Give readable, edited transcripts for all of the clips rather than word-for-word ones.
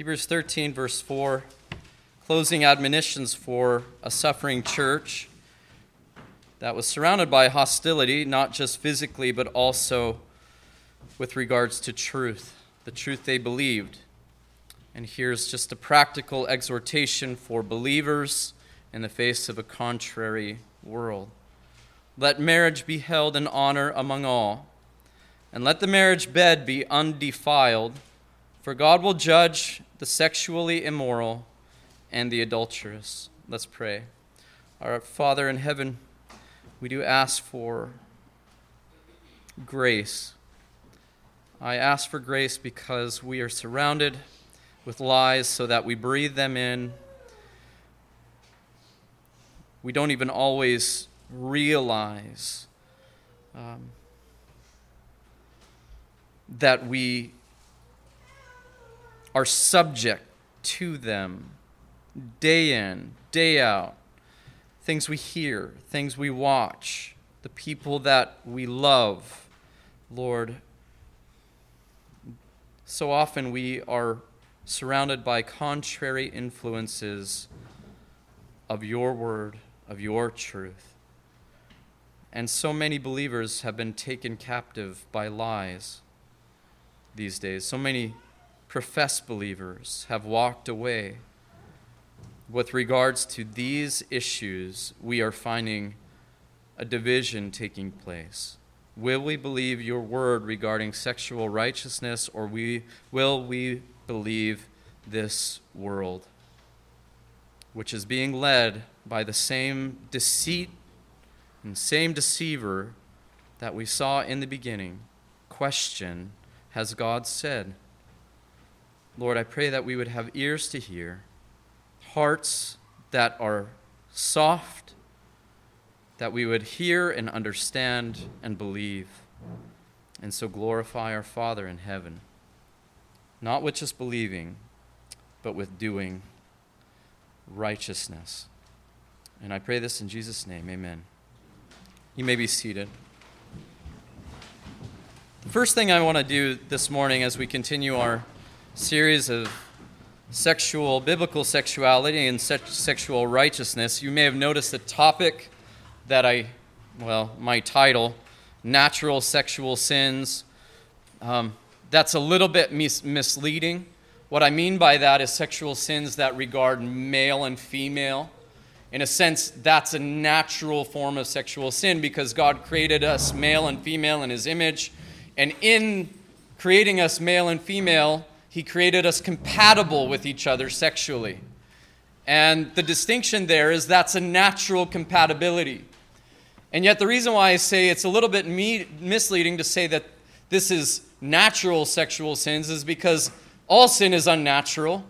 Hebrews 13, verse 4, closing admonitions for a suffering church that was surrounded by hostility, not just physically, but also with regards to truth, the truth they believed. And here's just a practical exhortation for believers in the face of a contrary world. Let marriage be held in honor among all, and let the marriage bed be undefiled, for God will judge the sexually immoral and the adulterous. Let's pray. Our Father in heaven, we do ask for grace. I ask for grace because we are surrounded with lies so that we breathe them in. We don't even always realize that we are subject to them day in, day out. Things we hear, things we watch, the people that we love, Lord. So often we are surrounded by contrary influences of your word, of your truth. And so many believers have been taken captive by lies these days. So many professed believers have walked away. With regards to these issues, we are finding a division taking place. Will we believe your word regarding sexual righteousness, or will we believe this world, which is being led by the same deceit and same deceiver that we saw in the beginning? Question, has God said? Lord, I pray that we would have ears to hear, hearts that are soft, that we would hear and understand and believe, and so glorify our Father in heaven, not with just believing, but with doing righteousness. And I pray this in Jesus' name, amen. You may be seated. The first thing I want to do this morning as we continue our series of biblical sexuality and sexual righteousness, you may have noticed the topic that my title, Natural Sexual Sins. That's a little bit misleading. What I mean by that is sexual sins that regard male and female. In a sense, that's a natural form of sexual sin because God created us male and female in his image. And in creating us male and female, he created us compatible with each other sexually. And the distinction there is that's a natural compatibility. And yet the reason why I say it's a little bit misleading to say that this is natural sexual sins is because all sin is unnatural,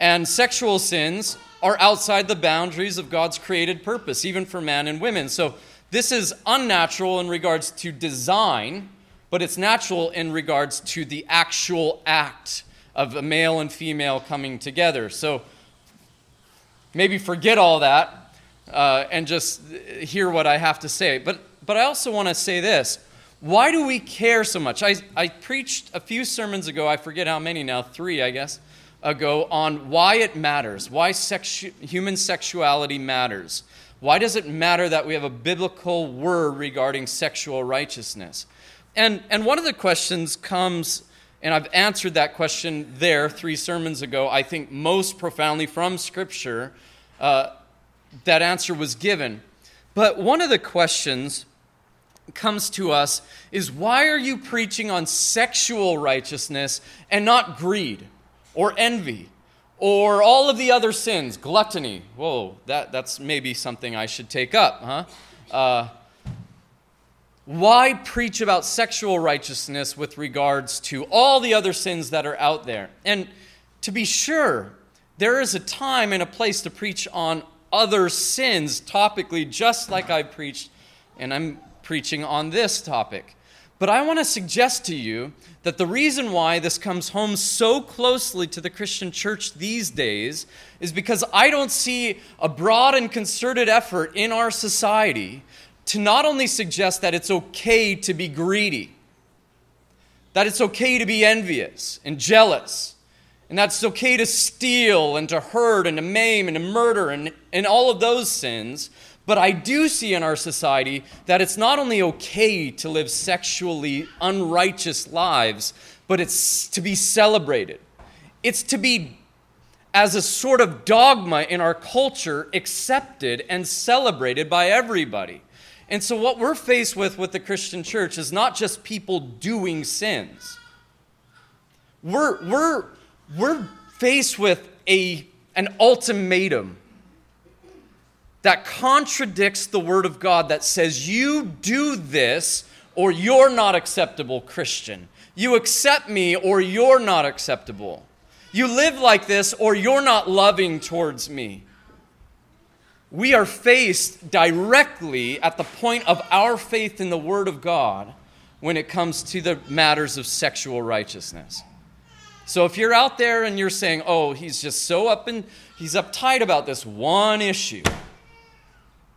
and sexual sins are outside the boundaries of God's created purpose, even for man and women. So this is unnatural in regards to design, but it's natural in regards to the actual act of a male and female coming together. So maybe forget all that and just hear what I have to say. But I also want to say this. Why do we care so much? I preached a few sermons ago, I forget how many now, 3 I guess, ago, on why it matters, why human sexuality matters. Why does it matter that we have a biblical word regarding sexual righteousness? And one of the questions comes, and I've answered that question there 3 sermons ago, I think most profoundly from Scripture, that answer was given. But one of the questions comes to us is, why are you preaching on sexual righteousness and not greed or envy or all of the other sins, gluttony? Whoa, that's maybe something I should take up, huh? Why preach about sexual righteousness with regards to all the other sins that are out there? And to be sure, there is a time and a place to preach on other sins topically, just like I preached, and I'm preaching on this topic. But I want to suggest to you that the reason why this comes home so closely to the Christian church these days is because I don't see a broad and concerted effort in our society to not only suggest that it's okay to be greedy, that it's okay to be envious and jealous And that's okay to steal and to hurt and to maim and to murder and all of those sins. But I do see in our society that it's not only okay to live sexually unrighteous lives, but it's to be celebrated. It's to be, as a sort of dogma in our culture, accepted and celebrated by everybody. And so what we're faced with the Christian church is not just people doing sins. We're faced with an ultimatum that contradicts the Word of God that says, you do this or you're not acceptable, Christian. You accept me or you're not acceptable. You live like this or you're not loving towards me. We are faced directly at the point of our faith in the Word of God when it comes to the matters of sexual righteousness. So if you're out there and you're saying, oh, he's just so he's uptight about this one issue.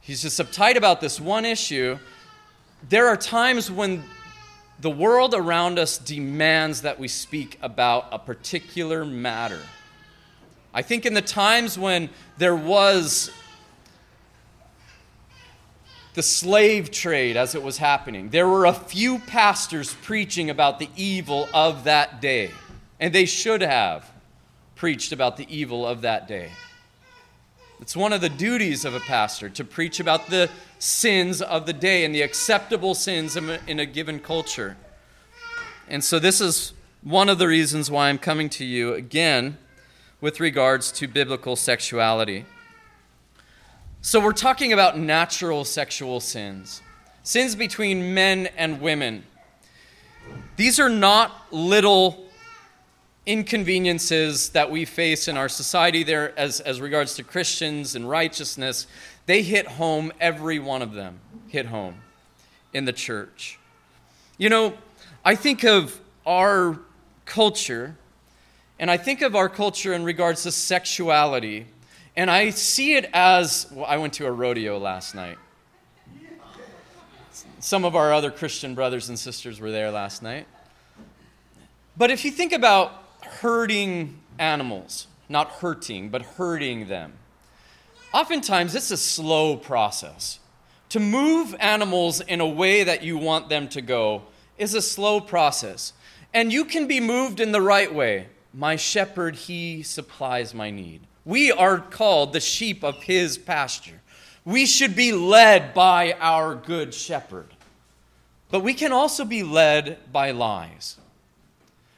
He's just uptight about this one issue. There are times when the world around us demands that we speak about a particular matter. I think in the times when there was the slave trade as it was happening, there were a few pastors preaching about the evil of that day. And they should have preached about the evil of that day. It's one of the duties of a pastor to preach about the sins of the day and the acceptable sins in a given culture. And so this is one of the reasons why I'm coming to you again with regards to biblical sexuality. So we're talking about natural sexual sins, sins between men and women. These are not little inconveniences that we face in our society there as regards to Christians and righteousness. They hit home, every one of them hit home in the church. You know, I think of our culture, and I think of our culture in regards to sexuality, and I see it as, well, I went to a rodeo last night. Some of our other Christian brothers and sisters were there last night. But if you think about herding animals, not hurting, but herding them, oftentimes it's a slow process. To move animals in a way that you want them to go is a slow process. And you can be moved in the right way. My shepherd, he supplies my need. We are called the sheep of his pasture. We should be led by our good shepherd. But we can also be led by lies.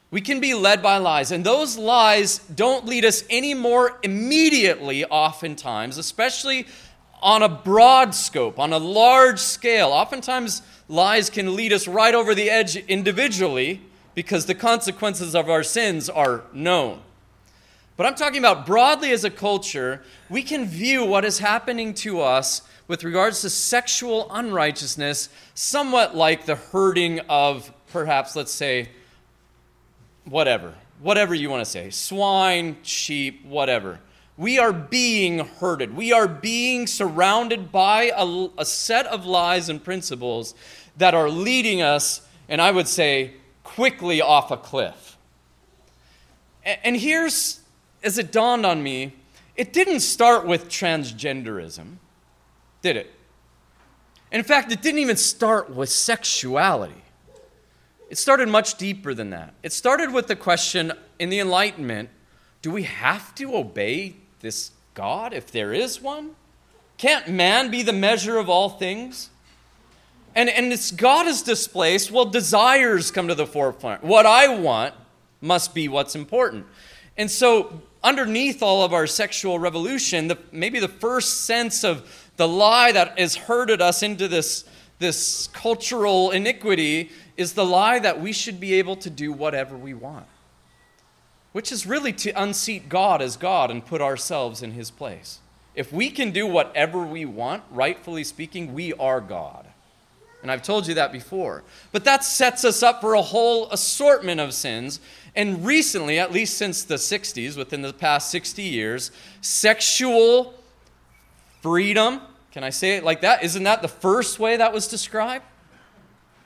We can be led by lies, and those lies don't lead us any more immediately oftentimes, especially on a broad scope, on a large scale. Oftentimes, lies can lead us right over the edge individually because the consequences of our sins are known. But I'm talking about broadly as a culture, we can view what is happening to us with regards to sexual unrighteousness somewhat like the herding of perhaps, let's say, whatever you want to say, swine, sheep, whatever. We are being herded. We are being surrounded by a set of lies and principles that are leading us, and I would say, quickly off a cliff. And here's, as it dawned on me, it didn't start with transgenderism, did it? In fact, it didn't even start with sexuality. It started much deeper than that. It started with the question in the Enlightenment, do we have to obey this God if there is one? Can't man be the measure of all things? And this God is displaced. Well, desires come to the forefront. What I want must be what's important. And so underneath all of our sexual revolution, maybe the first sense of the lie that has herded us into this cultural iniquity is the lie that we should be able to do whatever we want, which is really to unseat God as God and put ourselves in his place. If we can do whatever we want, rightfully speaking, we are God. And I've told you that before. But that sets us up for a whole assortment of sins. And recently, at least since the 60s, within the past 60 years, sexual freedom, can I say it like that? Isn't that the first way that was described?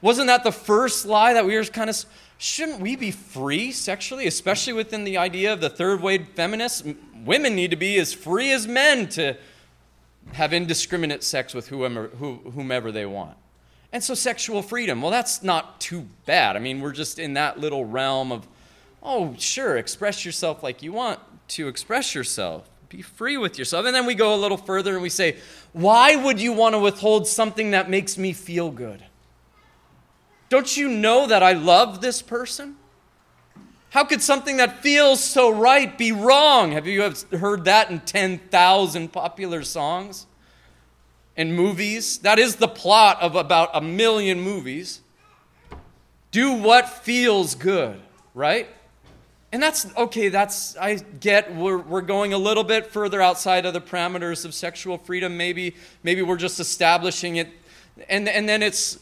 Wasn't that the first lie that we were kind of Shouldn't we be free sexually, especially within the idea of the third wave feminists? Women need to be as free as men to have indiscriminate sex with whomever they want. And so sexual freedom, well, that's not too bad. I mean, we're just in that little realm of, oh, sure, express yourself like you want to express yourself. Be free with yourself. And then we go a little further and we say, why would you want to withhold something that makes me feel good? Don't you know that I love this person? How could something that feels so right be wrong? Have you heard that in 10,000 popular songs and movies? That is the plot of about 1 million movies. Do what feels good, right? And that's, I get we're going a little bit further outside of the parameters of sexual freedom. Maybe we're just establishing it. And then it's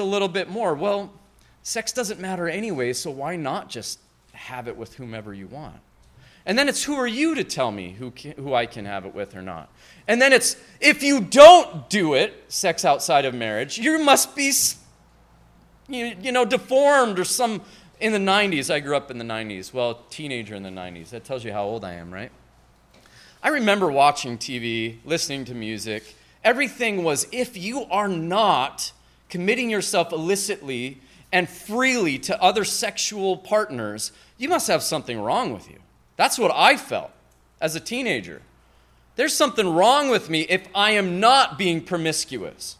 a little bit more. Well, sex doesn't matter anyway, so why not just have it with whomever you want? And then it's, who are you to tell me who I can have it with or not? And then it's, if you don't do it, sex outside of marriage, you must be, you know, deformed or some. In the 90s, I grew up in the 90s. Well, teenager in the 90s. That tells you how old I am, right? I remember watching TV, listening to music. Everything was, if you are not committing yourself illicitly and freely to other sexual partners, you must have something wrong with you. That's what I felt as a teenager. There's something wrong with me if I am not being promiscuous.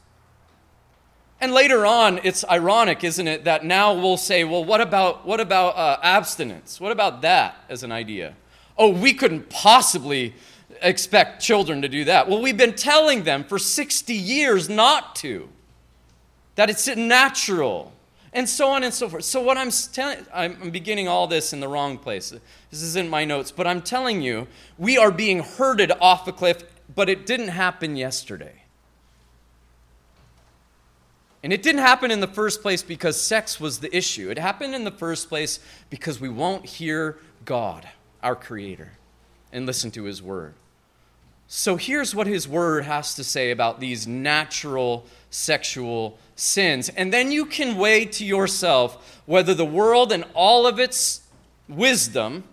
And later on, it's ironic, isn't it, that now we'll say, well, what about abstinence? What about that as an idea? Oh, we couldn't possibly expect children to do that. Well, we've been telling them for 60 years not to, that it's natural, and so on and so forth. So what I'm beginning all this in the wrong place. This isn't my notes, but I'm telling you, we are being herded off a cliff, but it didn't happen yesterday. And it didn't happen in the first place because sex was the issue. It happened in the first place because we won't hear God, our Creator, and listen to His Word. So here's what His Word has to say about these natural sexual sins. And then you can weigh to yourself whether the world and all of its wisdom,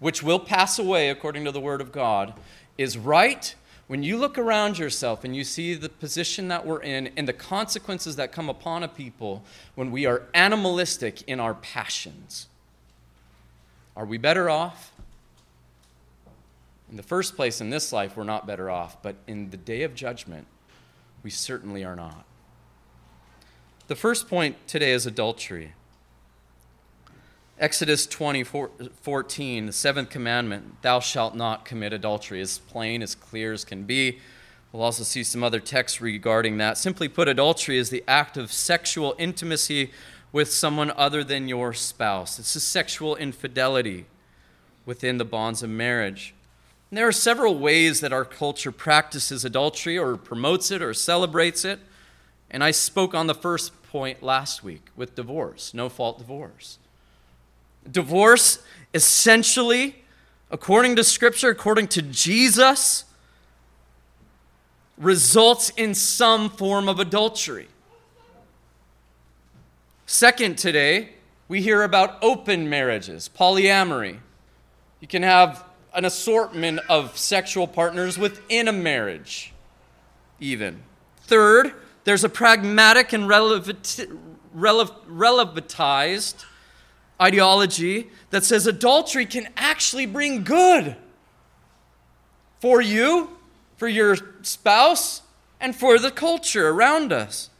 which will pass away according to the Word of God, is right. When you look around yourself and you see the position that we're in and the consequences that come upon a people when we are animalistic in our passions, are we better off? In the first place, in this life, we're not better off, but in the day of judgment, we certainly are not. The first point today is adultery. Exodus 20:14, the seventh commandment, thou shalt not commit adultery, is plain, as clear as can be. We'll also see some other texts regarding that. Simply put, adultery is the act of sexual intimacy with someone other than your spouse. It's a sexual infidelity within the bonds of marriage. And there are several ways that our culture practices adultery or promotes it or celebrates it. And I spoke on the first point last week with divorce, no-fault divorce. Divorce, essentially, according to Scripture, according to Jesus, results in some form of adultery. Second, today, we hear about open marriages, polyamory. You can have an assortment of sexual partners within a marriage, even. Third, there's a pragmatic and relativized ideology that says adultery can actually bring good for you, for your spouse, and for the culture around us.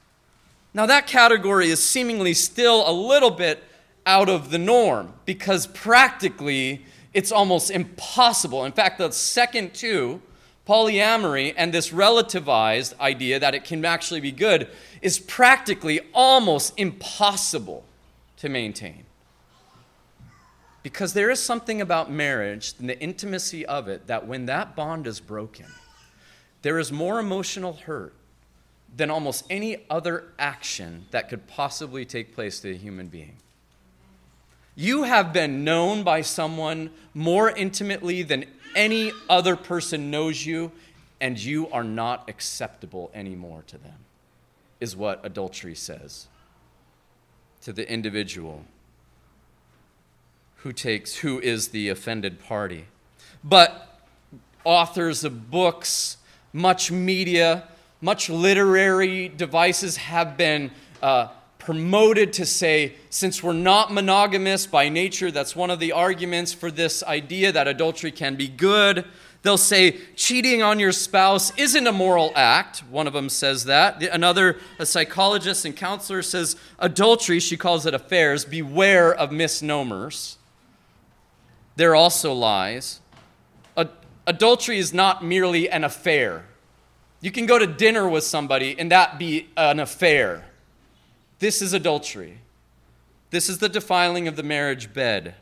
Now, that category is seemingly still a little bit out of the norm because practically it's almost impossible. In fact, the second two, polyamory and this relativized idea that it can actually be good, is practically almost impossible to maintain. Because there is something about marriage and the intimacy of it that when that bond is broken, there is more emotional hurt than almost any other action that could possibly take place to a human being. You have been known by someone more intimately than any other person knows you, and you are not acceptable anymore to them, is what adultery says to the individual. who is the offended party. But authors of books, much media, much literary devices have been promoted to say, since we're not monogamous by nature, that's one of the arguments for this idea that adultery can be good. They'll say cheating on your spouse isn't a moral act. One of them says that. Another, a psychologist and counselor, says adultery, she calls it affairs, beware of misnomers. They're also lies. Adultery is not merely an affair. You can go to dinner with somebody and that be an affair. This is adultery. This is the defiling of the marriage bed.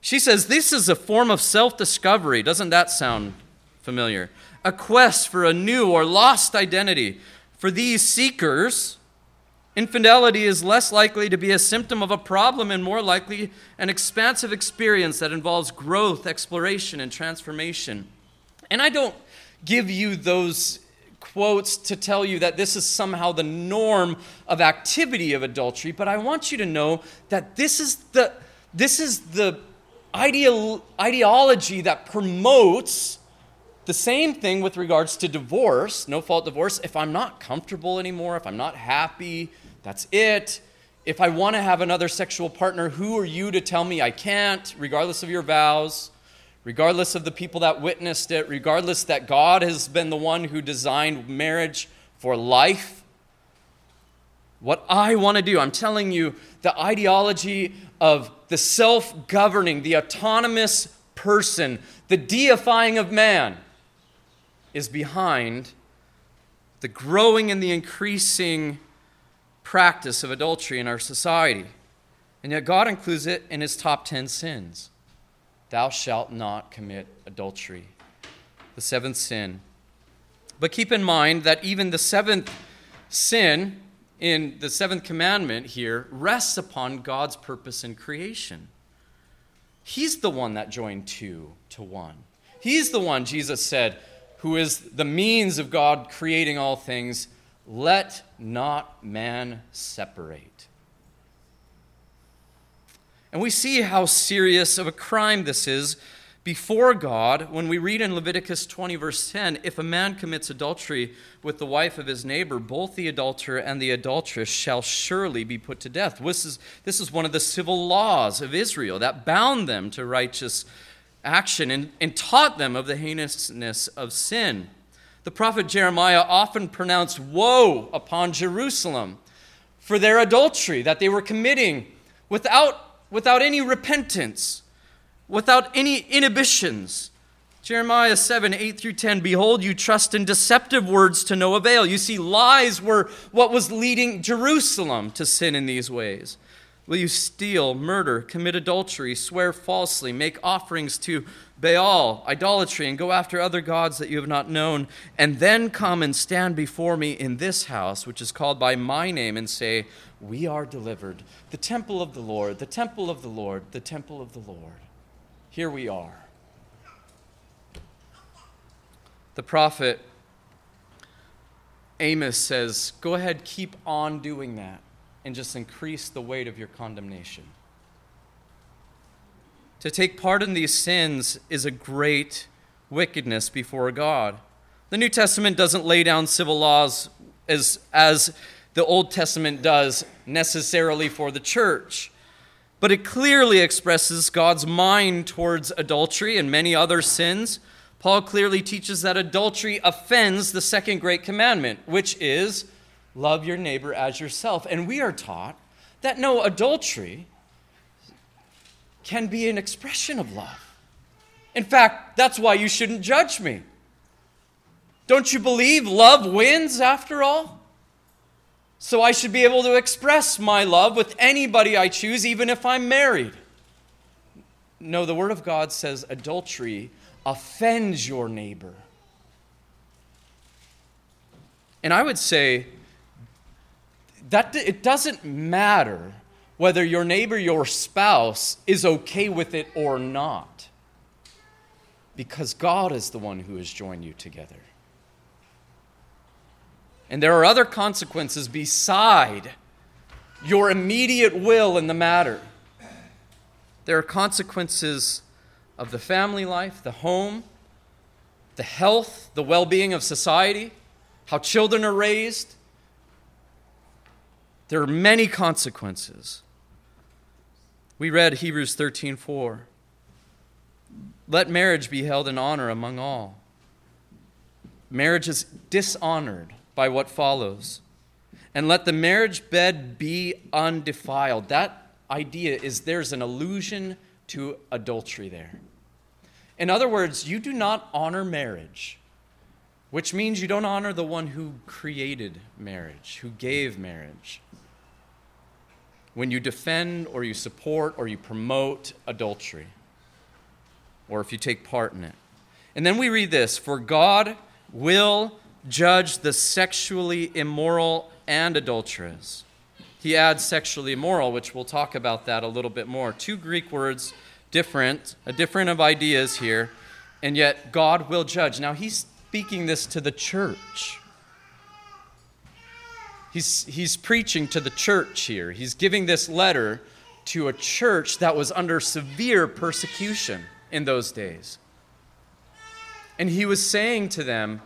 She says, this is a form of self-discovery. Doesn't that sound familiar? A quest for a new or lost identity. For these seekers, infidelity is less likely to be a symptom of a problem and more likely an expansive experience that involves growth, exploration, and transformation. And I don't give you those quotes to tell you that this is somehow the norm of activity of adultery, but I want you to know that this is the ideology that promotes the same thing with regards to divorce, no-fault divorce. If I'm not comfortable anymore, if I'm not happy, that's it. If I want to have another sexual partner, who are you to tell me I can't, regardless of your vows, regardless of the people that witnessed it, regardless that God has been the one who designed marriage for life. What I want to do, I'm telling you, the ideology of the self-governing, the autonomous person, the deifying of man is behind the growing and the increasing practice of adultery in our society. And yet God includes it in his top 10 sins. Thou shalt not commit adultery, the seventh sin. But keep in mind that even the seventh sin in the seventh commandment here rests upon God's purpose in creation. He's the one that joined two to one. He's the one, Jesus said, who is the means of God creating all things. Let not man separate. And we see how serious of a crime this is before God when we read in Leviticus 20, verse 10, if a man commits adultery with the wife of his neighbor, both the adulterer and the adulteress shall surely be put to death. This is one of the civil laws of Israel that bound them to righteous action and taught them of the heinousness of sin. The prophet Jeremiah often pronounced woe upon Jerusalem for their adultery that they were committing without any repentance, without any inhibitions. Jeremiah 7, 8 through 10, behold, you trust in deceptive words to no avail. You see, lies were what was leading Jerusalem to sin in these ways. Will you steal, murder, commit adultery, swear falsely, make offerings to Baal, idolatry, and go after other gods that you have not known, and then come and stand before me in this house, which is called by my name, and say, we are delivered, the temple of the Lord, the temple of the Lord, the temple of the Lord. Here we are. The prophet Amos says, go ahead, keep on doing that, and just increase the weight of your condemnation. To take part in these sins is a great wickedness before God. The New Testament doesn't lay down civil laws as the Old Testament does necessarily for the church, but it clearly expresses God's mind towards adultery and many other sins. Paul clearly teaches that adultery offends the second great commandment, which is love your neighbor as yourself. And we are taught that no, adultery can be an expression of love. In fact, that's why you shouldn't judge me. Don't you believe love wins after all? So I should be able to express my love with anybody I choose, even if I'm married. No, the Word of God says adultery offends your neighbor. And I would say that it doesn't matter whether your neighbor, your spouse, is okay with it or not, because God is the one who has joined you together. And there are other consequences beside your immediate will in the matter. There are consequences of the family life, the home, the health, the well-being of society, how children are raised. There are many consequences. We read Hebrews 13:4. Let marriage be held in honor among all. Marriage is dishonored by what follows. And let the marriage bed be undefiled. That idea is there's an allusion to adultery there. In other words, you do not honor marriage, which means you don't honor the one who created marriage, who gave marriage, when you defend or you support or you promote adultery, or if you take part in it. And then we read this, for God will judge the sexually immoral and adulterous. He adds sexually immoral, which we'll talk about that a little bit more. Two Greek words, different of ideas here, and yet God will judge. Now he's speaking this to the church. He's preaching to the church here. He's giving this letter to a church that was under severe persecution in those days. And he was saying to them,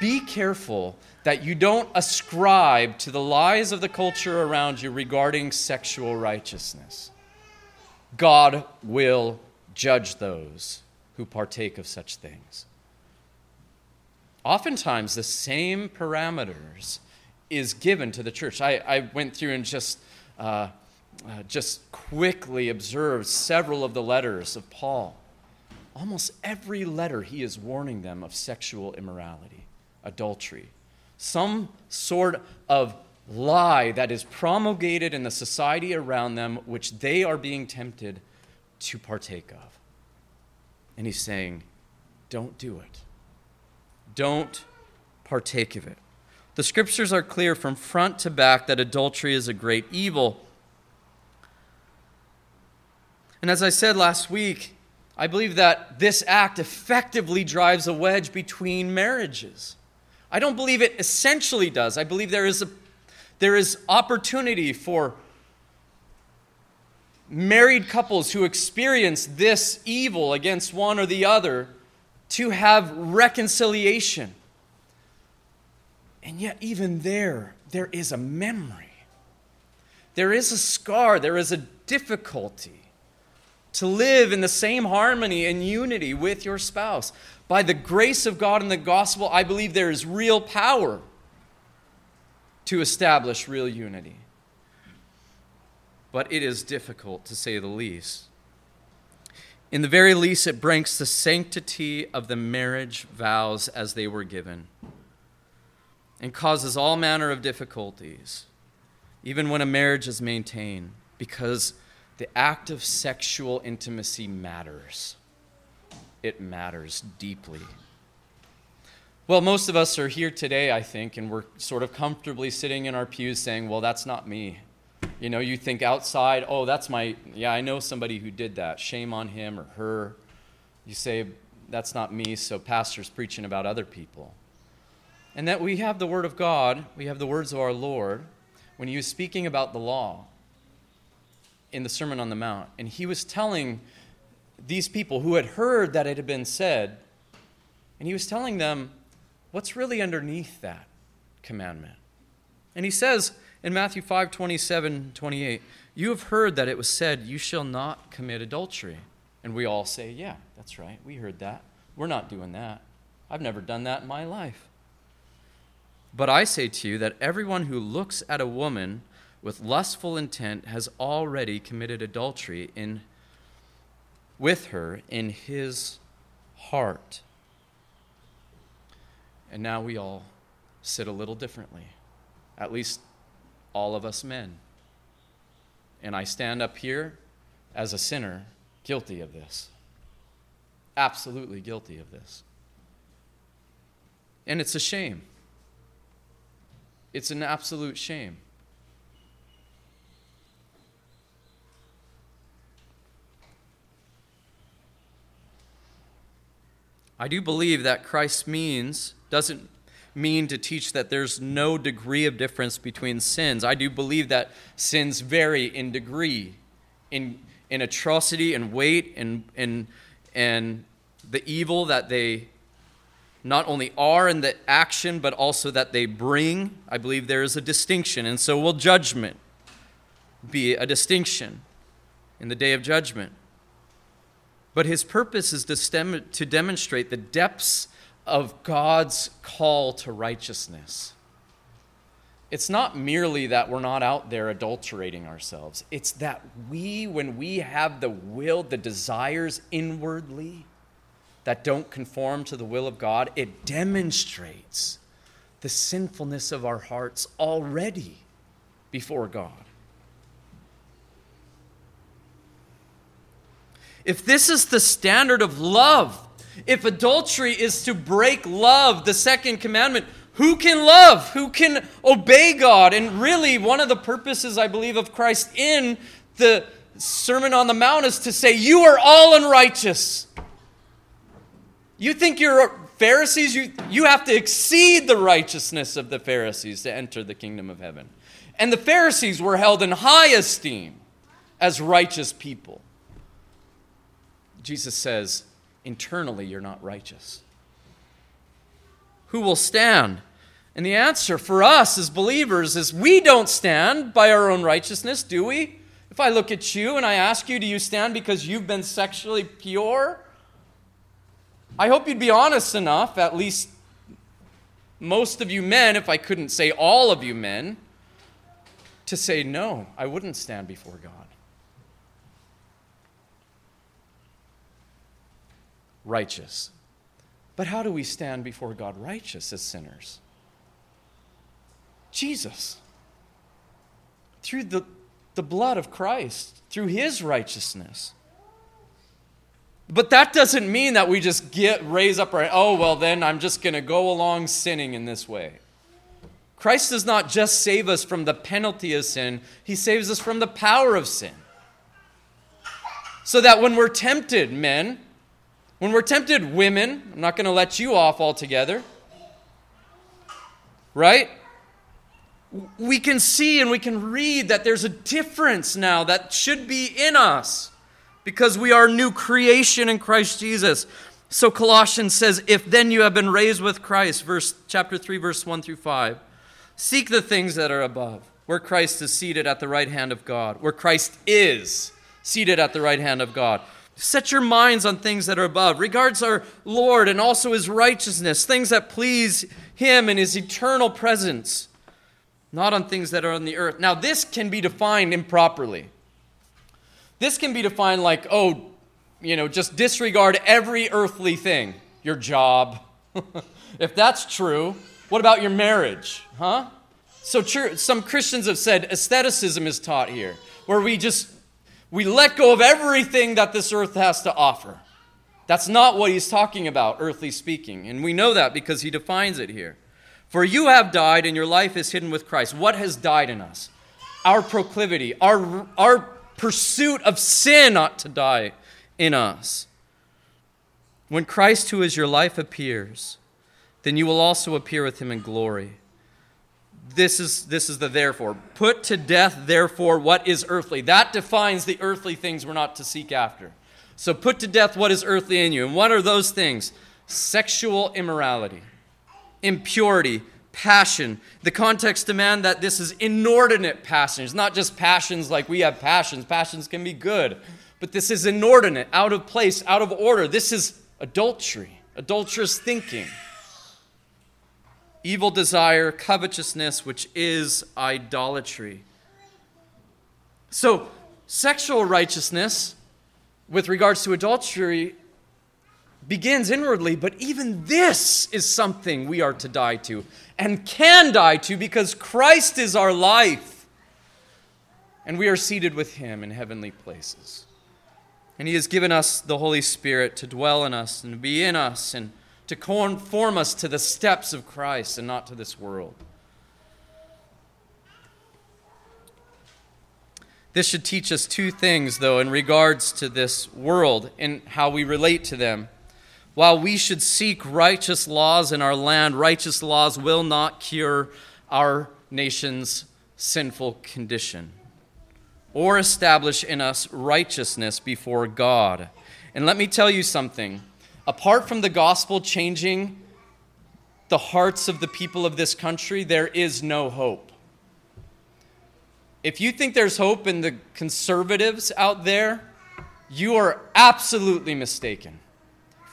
be careful that you don't ascribe to the lies of the culture around you regarding sexual righteousness. God will judge those who partake of such things. Oftentimes, the same parameters is given to the church. I went through and just quickly observed several of the letters of Paul. Almost every letter, he is warning them of sexual immorality, adultery, some sort of lie that is promulgated in the society around them, which they are being tempted to partake of. And he's saying, don't do it. Don't partake of it. The scriptures are clear from front to back that adultery is a great evil. And as I said last week, I believe that this act effectively drives a wedge between marriages. I don't believe it essentially does. I believe there is opportunity for married couples who experience this evil against one or the other to have reconciliation. And yet even there is a memory. There is a scar. There is a difficulty to live in the same harmony and unity with your spouse. By the grace of God and the gospel, I believe there is real power to establish real unity. But it is difficult, to say the least. In the very least, it breaks the sanctity of the marriage vows as they were given and causes all manner of difficulties, even when a marriage is maintained, because the act of sexual intimacy matters. It matters deeply. Well, most of us are here today, I think, and we're sort of comfortably sitting in our pews saying, well, that's not me. You know, you think outside, oh, I know somebody who did that. Shame on him or her. You say, that's not me, so pastor's preaching about other people. And that we have the word of God, we have the words of our Lord, when he was speaking about the law in the Sermon on the Mount. And he was telling these people who had heard that it had been said, and he was telling them what's really underneath that commandment. And he says in Matthew 5:27-28, you have heard that it was said, you shall not commit adultery. And we all say, yeah, that's right. We heard that. We're not doing that. I've never done that in my life. But I say to you that everyone who looks at a woman with lustful intent has already committed adultery with her in his heart. And now we all sit a little differently, at least all of us men. And I stand up here as a sinner, guilty of this, absolutely guilty of this. And it's a shame. It's an absolute shame. I do believe that Christ doesn't mean to teach that there's no degree of difference between sins. I do believe that sins vary in degree, in in atrocity and weight and the evil that they not only are in the action, but also that they bring. I believe there is a distinction. And so will judgment be a distinction in the day of judgment? But his purpose is to demonstrate the depths of God's call to righteousness. It's not merely that we're not out there adulterating ourselves. It's that we, when we have the will, the desires inwardly that don't conform to the will of God, it demonstrates the sinfulness of our hearts already before God. If this is the standard of love, if adultery is to break love, the second commandment, who can love? Who can obey God? And really, one of the purposes, I believe, of Christ in the Sermon on the Mount is to say, you are all unrighteous. You think you're Pharisees? You have to exceed the righteousness of the Pharisees to enter the kingdom of heaven. And the Pharisees were held in high esteem as righteous people. Jesus says, internally, you're not righteous. Who will stand? And the answer for us as believers is we don't stand by our own righteousness, do we? If I look at you and I ask you, do you stand because you've been sexually pure? I hope you'd be honest enough, at least most of you men, if I couldn't say all of you men, to say, no, I wouldn't stand before God. Righteous. But how do we stand before God righteous as sinners? Jesus. Through the blood of Christ, through his righteousness. But that doesn't mean that we just raise up our, oh, well, then I'm just going to go along sinning in this way. Christ does not just save us from the penalty of sin. He saves us from the power of sin. So that when we're tempted, men, when we're tempted, women, I'm not going to let you off altogether, right? We can see and we can read that there's a difference now that should be in us, because we are new creation in Christ Jesus. So Colossians says, if then you have been raised with Christ, chapter 3, verse 1 through 5, seek the things that are above, where Christ is seated at the right hand of God, where Christ is seated at the right hand of God. Set your minds on things that are above, regards our Lord and also his righteousness, things that please him in his eternal presence, not on things that are on the earth. Now, this can be defined improperly. This can be defined like, oh, just disregard every earthly thing. Your job. If that's true, what about your marriage? Huh? So some Christians have said asceticism is taught here, where we let go of everything that this earth has to offer. That's not what he's talking about, earthly speaking. And we know that because he defines it here. For you have died and your life is hidden with Christ. What has died in us? Our proclivity, our pursuit of sin ought to die in us. When Christ, who is your life, appears, then you will also appear with him in glory. This is the therefore. Put to death, therefore, what is earthly. That defines the earthly things we're not to seek after. So put to death what is earthly in you. And what are those things? Sexual immorality, impurity, passion. The context demands that this is inordinate passions, not just passions like we have passions. Passions can be good, but this is inordinate, out of place, out of order. This is adultery, adulterous thinking, evil desire, covetousness, which is idolatry. So, sexual righteousness with regards to adultery begins inwardly, but even this is something we are to die to and can die to, because Christ is our life and we are seated with him in heavenly places. And he has given us the Holy Spirit to dwell in us and to be in us and to conform us to the steps of Christ and not to this world. This should teach us two things, though, in regards to this world and how we relate to them. While we should seek righteous laws in our land, righteous laws will not cure our nation's sinful condition. or establish in us righteousness before God. And let me tell you something. Apart from the gospel changing the hearts of the people of this country, there is no hope. If you think there's hope in the conservatives out there, you are absolutely mistaken.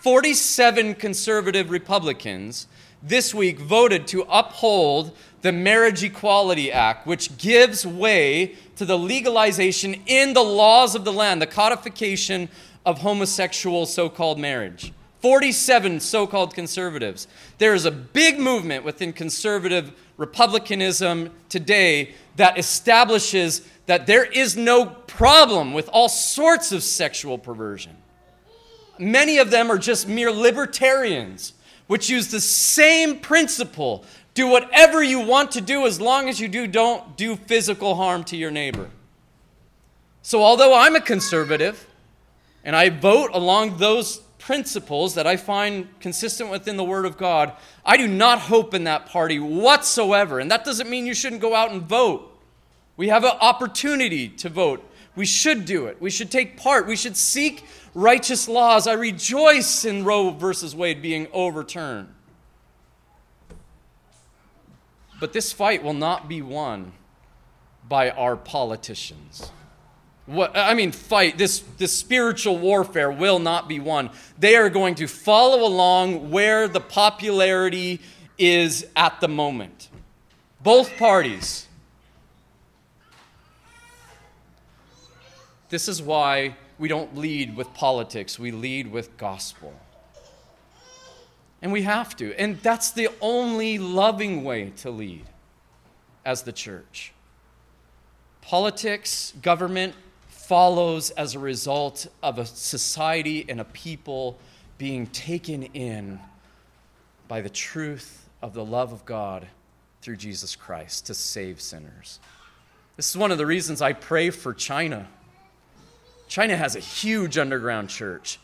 47 conservative Republicans this week voted to uphold the Marriage Equality Act, which gives way to the legalization in the laws of the land, the codification of homosexual so-called marriage. 47 so-called conservatives. There is a big movement within conservative republicanism today that establishes that there is no problem with all sorts of sexual perversion. Many of them are just mere libertarians, which use the same principle. Do whatever you want to do as long as you don't do physical harm to your neighbor. So although I'm a conservative, and I vote along those principles that I find consistent within the Word of God, I do not hope in that party whatsoever. And that doesn't mean you shouldn't go out and vote. We have an opportunity to vote. We should do it. We should take part. We should seek righteous laws. I rejoice in Roe versus Wade being overturned. But this fight will not be won by our politicians. This spiritual warfare will not be won. They are going to follow along where the popularity is at the moment. Both parties. This is why we don't lead with politics. We lead with gospel. And we have to. And that's the only loving way to lead as the church. Politics, government follows as a result of a society and a people being taken in by the truth of the love of God through Jesus Christ to save sinners. This is one of the reasons I pray for China. China has a huge underground church.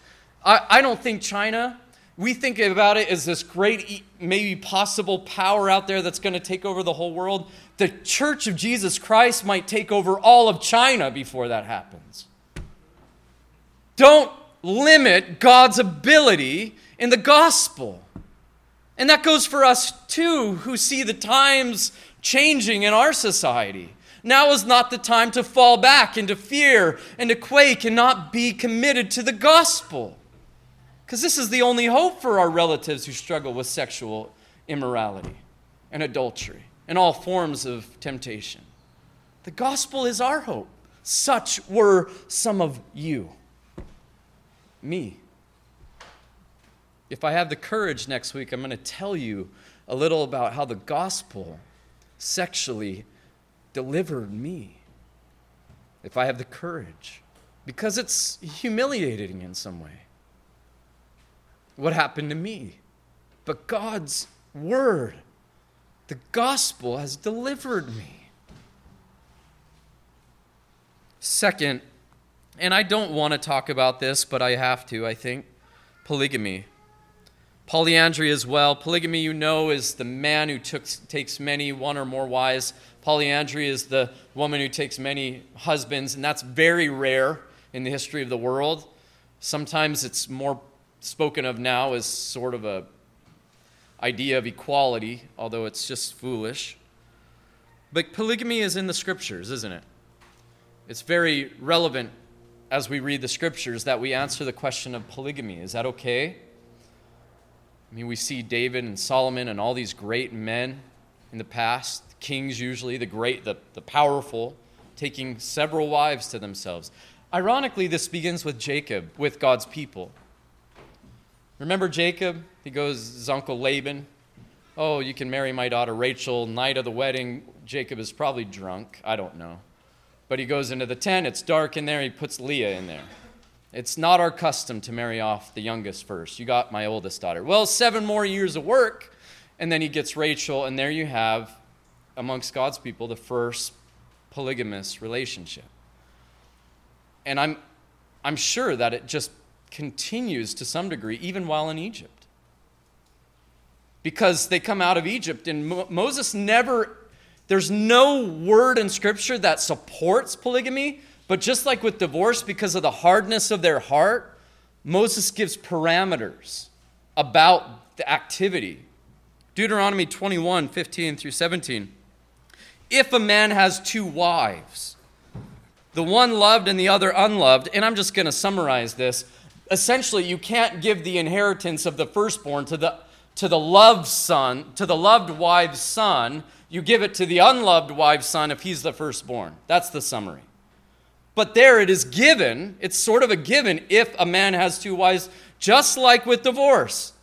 I don't think China... We think about it as this great, maybe possible power out there that's going to take over the whole world. The Church of Jesus Christ might take over all of China before that happens. Don't limit God's ability in the gospel. And that goes for us, too, who see the times changing in our society. Now is not the time to fall back into fear and to quake and not be committed to the gospel. Because this is the only hope for our relatives who struggle with sexual immorality and adultery and all forms of temptation. The gospel is our hope. Such were some of you. Me. If I have the courage next week, I'm going to tell you a little about how the gospel sexually delivered me. If I have the courage. Because it's humiliating in some way. What happened to me? But God's word, the gospel, has delivered me. Second, and I don't want to talk about this, but I have to, I think, polygamy. Polyandry as well. Polygamy, you know, is the man who takes many, one or more wives. Polyandry is the woman who takes many husbands, and that's very rare in the history of the world. Sometimes it's more spoken of now as sort of a idea of equality, although it's just foolish. But polygamy is in the scriptures, isn't it? It's very relevant as we read the scriptures that we answer the question of polygamy. Is that okay? I mean, we see David and Solomon and all these great men in the past, kings usually, the great, the powerful, taking several wives to themselves. Ironically, this begins with Jacob, with God's people. Remember Jacob? He goes, his uncle Laban, oh, you can marry my daughter Rachel. Night of the wedding, Jacob is probably drunk. I don't know. But he goes into the tent. It's dark in there. He puts Leah in there. It's not our custom to marry off the youngest first. You got my oldest daughter. Well, 7 more years of work, and then he gets Rachel, and there you have, amongst God's people, the first polygamous relationship. And I'm sure that it just continues to some degree, even while in Egypt. Because they come out of Egypt, and Moses never There's no word in Scripture that supports polygamy, but just like with divorce, because of the hardness of their heart, Moses gives parameters about the activity. Deuteronomy 21, 15 through 17. If a man has two wives, the one loved and the other unloved, and I'm just going to summarize this. Essentially, you can't give the inheritance of the firstborn to the loved wife's son. You give it to the unloved wife's son if he's the firstborn. That's the summary. But there it is given. It's sort of a given if a man has two wives, just like with divorce.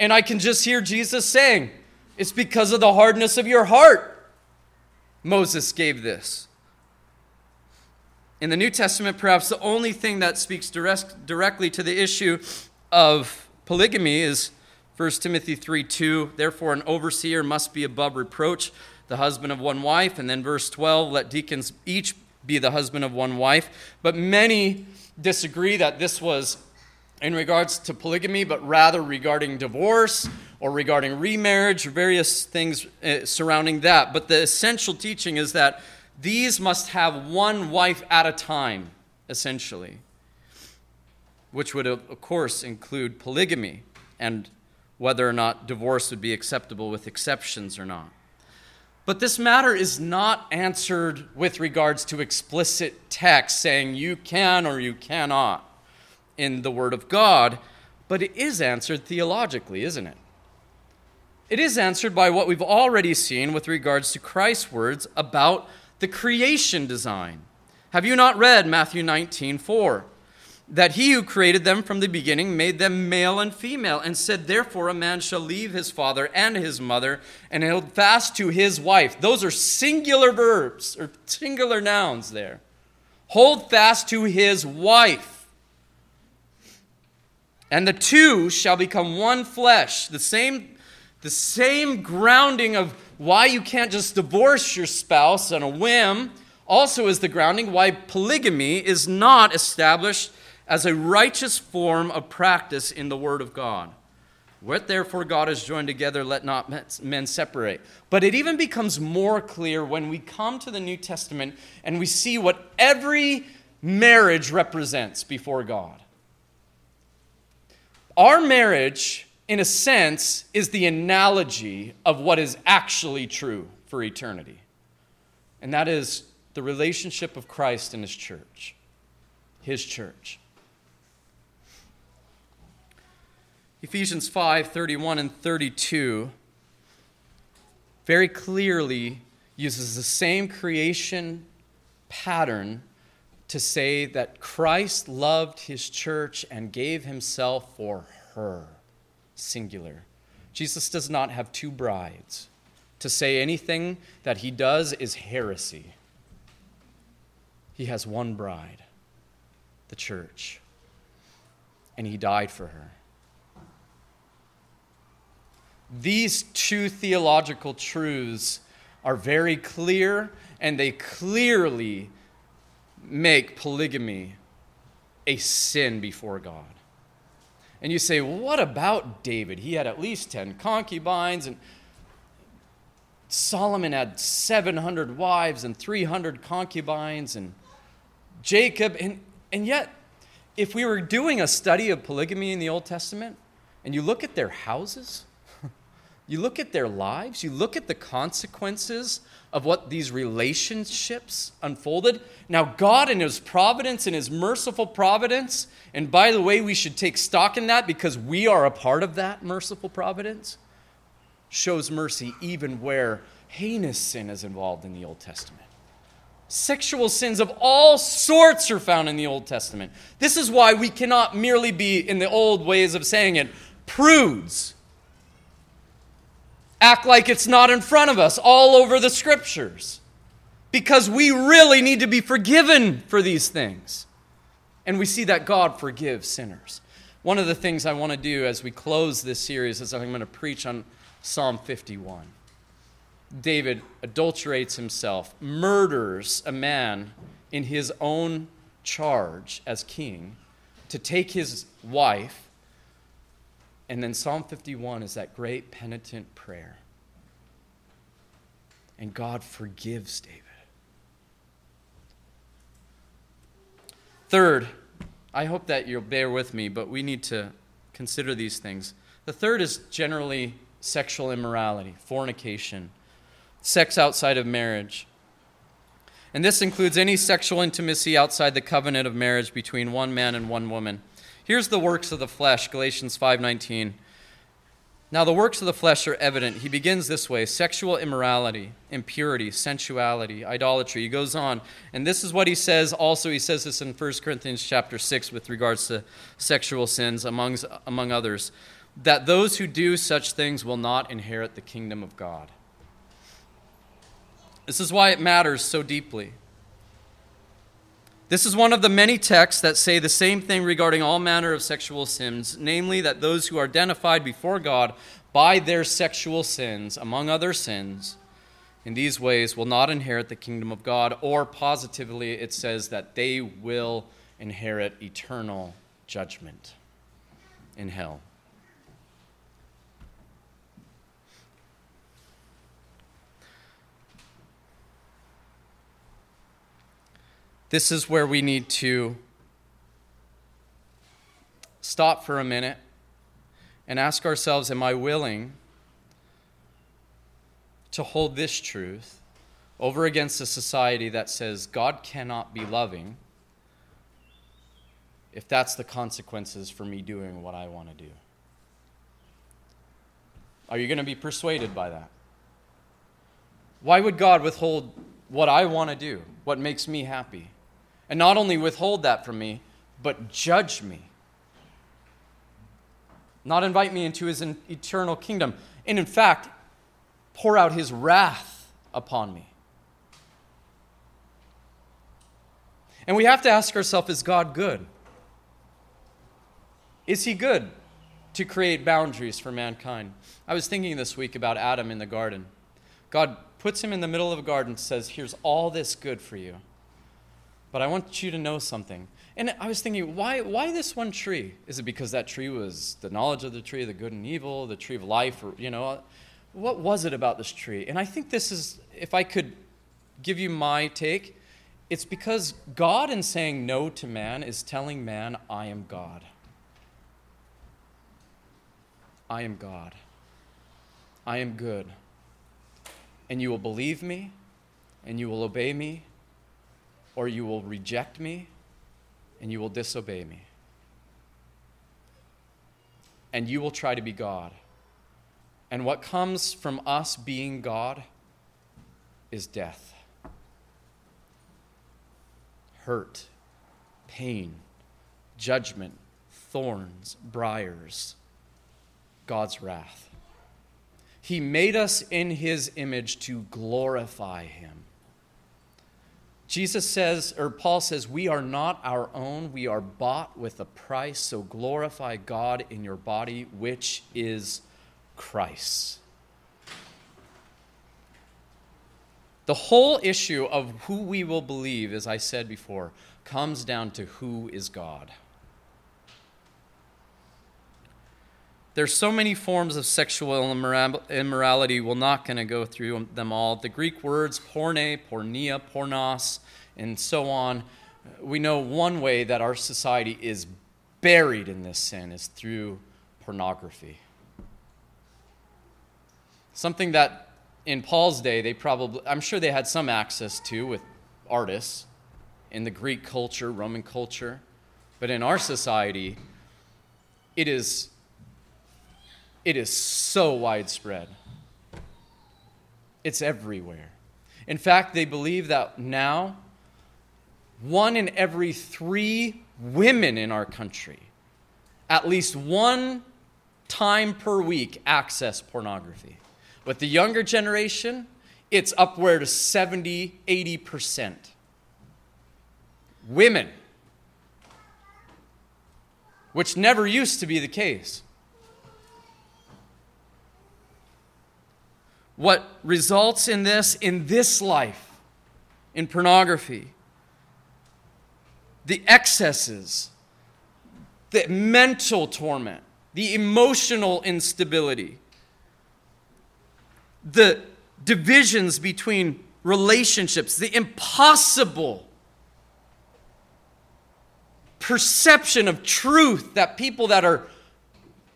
And I can just hear Jesus saying, it's because of the hardness of your heart Moses gave this. In the New Testament, perhaps the only thing that speaks directly to the issue of polygamy is 1 Timothy 3:2, therefore an overseer must be above reproach, the husband of one wife. And then verse 12, let deacons each be the husband of one wife. But many disagree that this was in regards to polygamy, but rather regarding divorce or regarding remarriage or various things surrounding that. But the essential teaching is that these must have one wife at a time, essentially, which would, of course, include polygamy and whether or not divorce would be acceptable with exceptions or not. But this matter is not answered with regards to explicit text saying you can or you cannot in the Word of God, but it is answered theologically, isn't it? It is answered by what we've already seen with regards to Christ's words about the creation design. Have you not read Matthew 19:4? That he who created them from the beginning made them male and female, and said, therefore, a man shall leave his father and his mother and hold fast to his wife. Those are singular verbs or singular nouns there. Hold fast to his wife. And the two shall become one flesh. The same grounding of why you can't just divorce your spouse on a whim also is the grounding why polygamy is not established as a righteous form of practice in the Word of God. What therefore God has joined together, let not men separate. But it even becomes more clear when we come to the New Testament and we see what every marriage represents before God. Our marriage, in a sense, is the analogy of what is actually true for eternity. And that is the relationship of Christ and His church. His church. Ephesians 5:31 and 32 very clearly uses the same creation pattern to say that Christ loved His church and gave Himself for her. Singular. Jesus does not have two brides. To say anything that He does is heresy. He has one bride, the church, and He died for her. These two theological truths are very clear, and they clearly make polygamy a sin before God. And you say, well, what about David? He had at least 10 concubines, and Solomon had 700 wives and 300 concubines, and Jacob, and yet, if we were doing a study of polygamy in the Old Testament, and you look at their houses, you look at their lives, you look at the consequences of what these relationships unfolded. Now, God in His providence, in His merciful providence, and by the way, we should take stock in that because we are a part of that merciful providence, shows mercy even where heinous sin is involved in the Old Testament. Sexual sins of all sorts are found in the Old Testament. This is why we cannot merely be, in the old ways of saying it, prudes. Act like it's not in front of us all over the Scriptures. Because we really need to be forgiven for these things. And we see that God forgives sinners. One of the things I want to do as we close this series is I'm going to preach on Psalm 51. David adulterates himself, murders a man in his own charge as king to take his wife. And then Psalm 51 is that great penitent prayer. and God forgives David. Third, I hope that you'll bear with me, but we need to consider these things. The third is generally sexual immorality, fornication, sex outside of marriage. And this includes any sexual intimacy outside the covenant of marriage between one man and one woman. Here's the works of the flesh, Galatians 5:19. Now the works of the flesh are evident. He begins this way: sexual immorality, impurity, sensuality, idolatry. He goes on, and this is what he says also. He says this in 1 Corinthians chapter 6 with regards to sexual sins, among others, that those who do such things will not inherit the kingdom of God. This is why it matters so deeply. This is one of the many texts that say the same thing regarding all manner of sexual sins, namely that those who are identified before God by their sexual sins, among other sins, in these ways will not inherit the kingdom of God, or positively it says that they will inherit eternal judgment in hell. This is where we need to stop for a minute and ask ourselves, am I willing to hold this truth over against a society that says God cannot be loving if that's the consequences for me doing what I want to do? Are you going to be persuaded by that? Why would God withhold what I want to do, what makes me happy? And not only withhold that from me, but judge me. Not invite me into his eternal kingdom. And in fact, pour out his wrath upon me. And we have to ask ourselves, is God good? Is he good to create boundaries for mankind? I was thinking this week about Adam in the garden. God puts him in the middle of a garden and says, here's all this good for you, but I want you to know something. And I was thinking, why this one tree? Is it because that tree was the knowledge of the tree of the good and evil, the tree of life, or, you know, what was it about this tree? And I think this is, if I could give you my take, it's because God, in saying no to man, is telling man, I am God. I am God. I am good. And you will believe me, and you will obey me, or you will reject me, and you will disobey me. And you will try to be God. And what comes from us being God is death, hurt, pain, judgment, thorns, briars, God's wrath. He made us in his image to glorify him. Jesus says, or Paul says, we are not our own. We are bought with a price. So glorify God in your body, which is Christ. The whole issue of who we will believe, as I said before, comes down to who is God. There's so many forms of sexual immorality. We're not going to go through them all. The Greek words porne, pornea, pornos, and so on. We know one way that our society is buried in this sin is through pornography. Something that in Paul's day they probably, I'm sure they had some access to with artists in the Greek culture, Roman culture. But in our society, it is so widespread. It's everywhere. In fact, they believe that now 1 in every 3 women in our country, at least 1 time per week, access pornography. But the younger generation, it's upward to 70, 80%. Women, which never used to be the case. What results in this life, in pornography, the excesses, the mental torment, the emotional instability, the divisions between relationships, the impossible perception of truth that people that are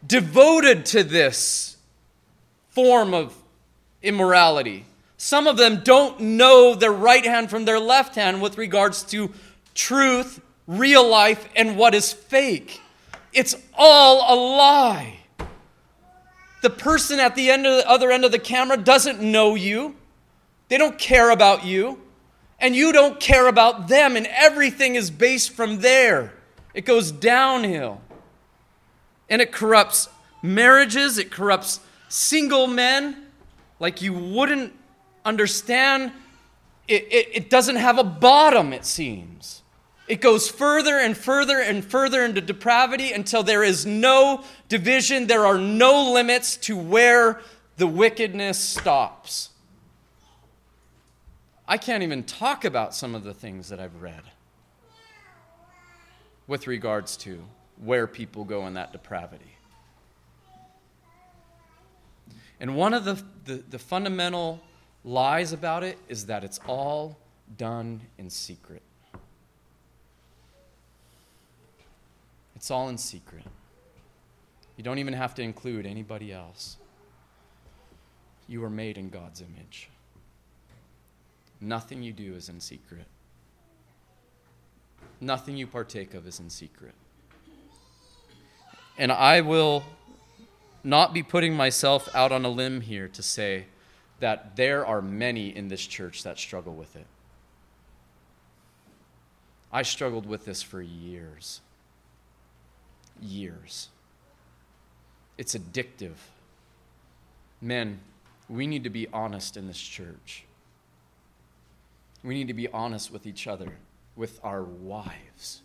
devoted to this form of immorality. Some of them don't know their right hand from their left hand with regards to truth, real life, and what is fake. It's all a lie. The person at the other end of the camera doesn't know you. They don't care about you. And you don't care about them. And everything is based from there. It goes downhill. And it corrupts marriages. It corrupts single men. Like you wouldn't understand. It doesn't have a bottom, it seems. It goes further and further and further into depravity until there is no division. There are no limits to where the wickedness stops. I can't even talk about some of the things that I've read with regards to where people go in that depravity. And one of the fundamental lies about it is that it's all done in secret. It's all in secret. You don't even have to include anybody else. You were made in God's image. Nothing you do is in secret. Nothing you partake of is in secret. And I will not be putting myself out on a limb here to say that there are many in this church that struggle with it. I struggled with this for years. It's addictive. Men, we need to be honest in this church. We need to be honest with each other, with our wives.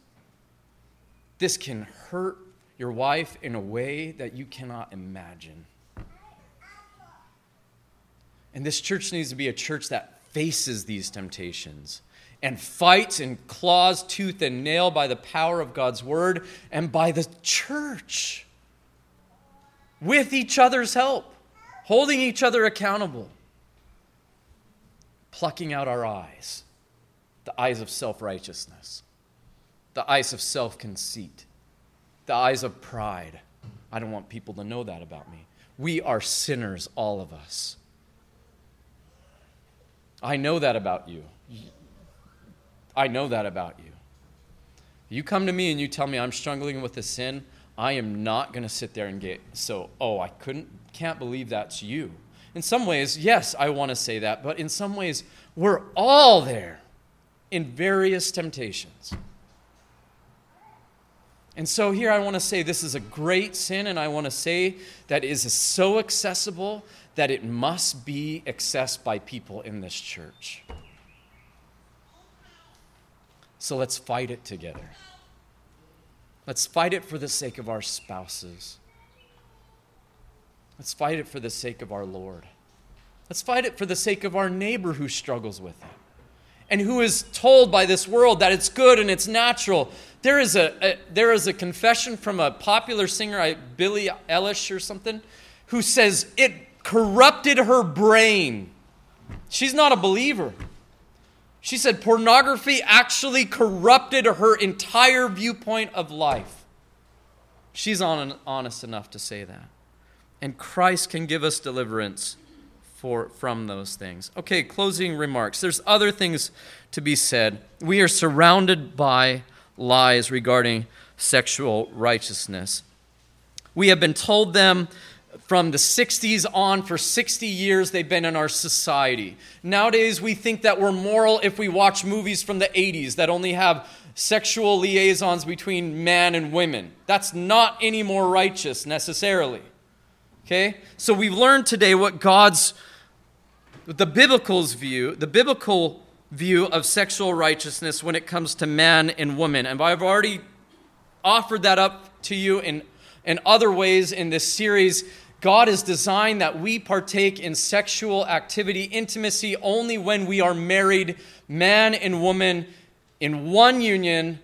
This can hurt your wife in a way that you cannot imagine. And this church needs to be a church that faces these temptations and fights and claws tooth and nail by the power of God's word and by the church with each other's help, holding each other accountable. Plucking out our eyes, the eyes of self-righteousness, the eyes of self-conceit, the eyes of pride. I don't want people to know that about me. We are sinners, all of us. I know that about you. You come to me and you tell me I'm struggling with a sin, I am not going to sit there and get, can't believe that's you. In some ways, yes, I want to say that, but in some ways, we're all there in various temptations. And so here I want to say this is a great sin, and I want to say that it is so accessible that it must be accessed by people in this church. So let's fight it together. Let's fight it for the sake of our spouses. Let's fight it for the sake of our Lord. Let's fight it for the sake of our neighbor who struggles with it and who is told by this world that it's good and it's natural. There is a confession from a popular singer, Billie Eilish or something, who says it corrupted her brain. She's not a believer. She said pornography actually corrupted her entire viewpoint of life. She's honest enough to say that. And Christ can give us deliverance from those things. Okay, closing remarks. There's other things to be said. We are surrounded by lies regarding sexual righteousness. We have been told them from the 60s on for 60 years they've been in our society. Nowadays we think that we're moral if we watch movies from the 80s that only have sexual liaisons between man and women. That's not any more righteous necessarily. Okay, so we've learned today what the biblical view of sexual righteousness when it comes to man and woman. And I've already offered that up to you in other ways in this series. God has designed that we partake in sexual activity, intimacy, only when we are married, man and woman, in one union.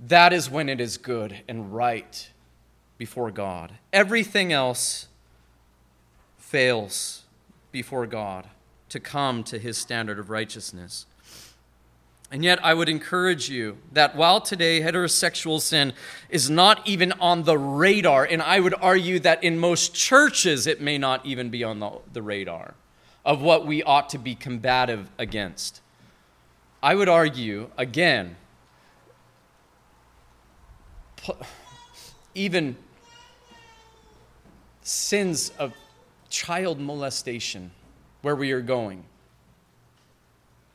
That is when it is good and right before God. Everything else fails before God. to come to his standard of righteousness. And yet I would encourage you that while today heterosexual sin is not even on the radar, and I would argue that in most churches it may not even be on the radar of what we ought to be combative against, I would argue, again, even sins of child molestation, where we are going,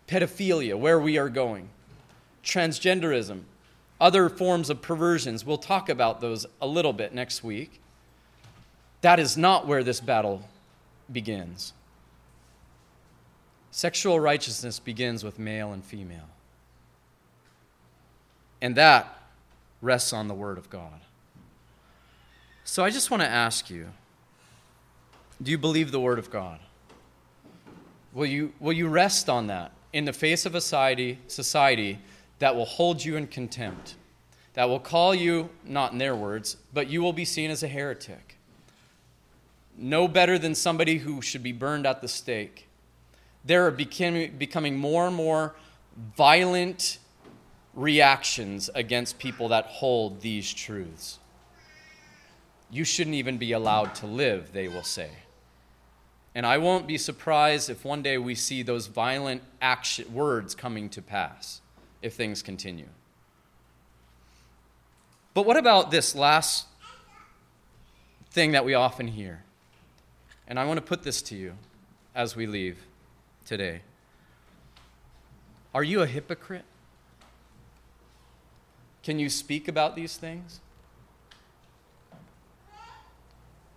pedophilia, where we are going, transgenderism, other forms of perversions. We'll talk about those a little bit next week. That is not where this battle begins. Sexual righteousness begins with male and female. And that rests on the Word of God. So I just want to ask you, do you believe the Word of God? Will you rest on that in the face of a society that will hold you in contempt, that will call you, not in their words, but you will be seen as a heretic, no better than somebody who should be burned at the stake? There are becoming more and more violent reactions against people that hold these truths. You shouldn't even be allowed to live, they will say. And I won't be surprised if one day we see those violent words coming to pass if things continue. But what about this last thing that we often hear? And I want to put this to you as we leave today. Are you a hypocrite? Can you speak about these things?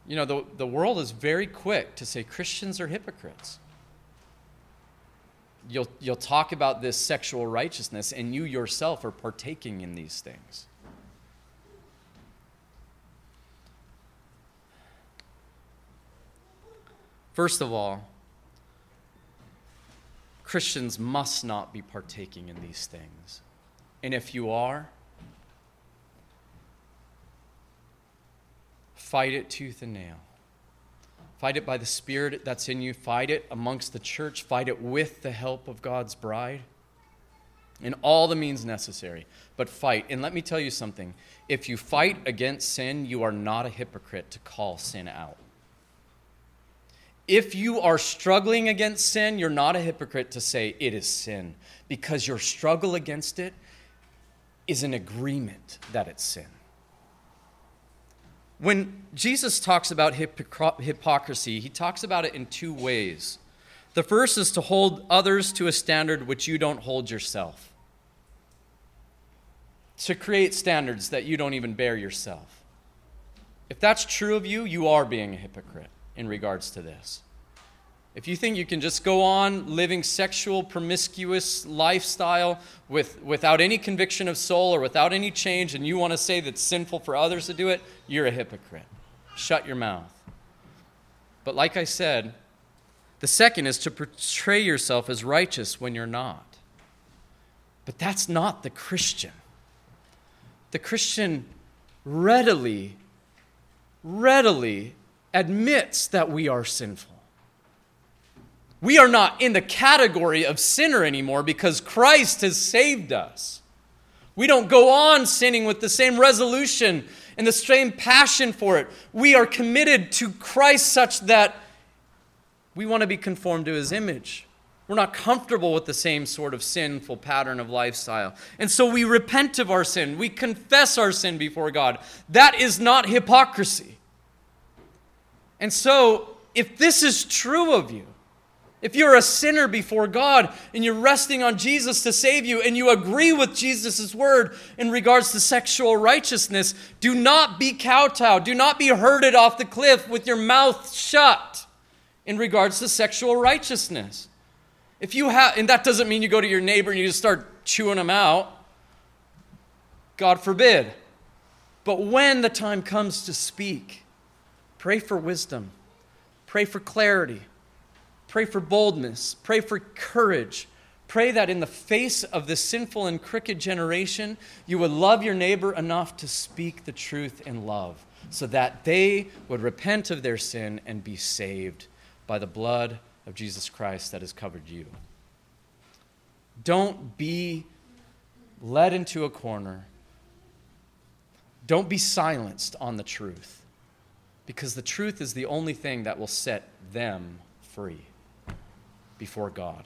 You know, the world is very quick to say Christians are hypocrites. You'll talk about this sexual righteousness, and you yourself are partaking in these things. First of all, Christians must not be partaking in these things. And if you are, fight it tooth and nail. Fight it by the Spirit that's in you. Fight it amongst the church. Fight it with the help of God's bride and all the means necessary. But fight. And let me tell you something. If you fight against sin, you are not a hypocrite to call sin out. If you are struggling against sin, you're not a hypocrite to say it is sin, because your struggle against it is an agreement that it's sin. When Jesus talks about hypocrisy, he talks about it in two ways. The first is to hold others to a standard which you don't hold yourself. To create standards that you don't even bear yourself. If that's true of you, you are being a hypocrite in regards to this. If you think you can just go on living sexual, promiscuous lifestyle without any conviction of soul or without any change, and you want to say that's sinful for others to do it, you're a hypocrite. Shut your mouth. But like I said, the second is to portray yourself as righteous when you're not. But that's not the Christian. The Christian readily admits that we are sinful. We are not in the category of sinner anymore because Christ has saved us. We don't go on sinning with the same resolution and the same passion for it. We are committed to Christ such that we want to be conformed to his image. We're not comfortable with the same sort of sinful pattern of lifestyle. And so we repent of our sin. We confess our sin before God. That is not hypocrisy. And so if this is true of you, if you're a sinner before God and you're resting on Jesus to save you and you agree with Jesus' word in regards to sexual righteousness, do not be kowtowed. Do not be herded off the cliff with your mouth shut in regards to sexual righteousness. If you have, and that doesn't mean you go to your neighbor and you just start chewing them out. God forbid. But when the time comes to speak, pray for wisdom. Pray for clarity. Pray for boldness. Pray for courage. Pray that in the face of this sinful and crooked generation, you would love your neighbor enough to speak the truth in love so that they would repent of their sin and be saved by the blood of Jesus Christ that has covered you. Don't be led into a corner. Don't be silenced on the truth, because the truth is the only thing that will set them free before God.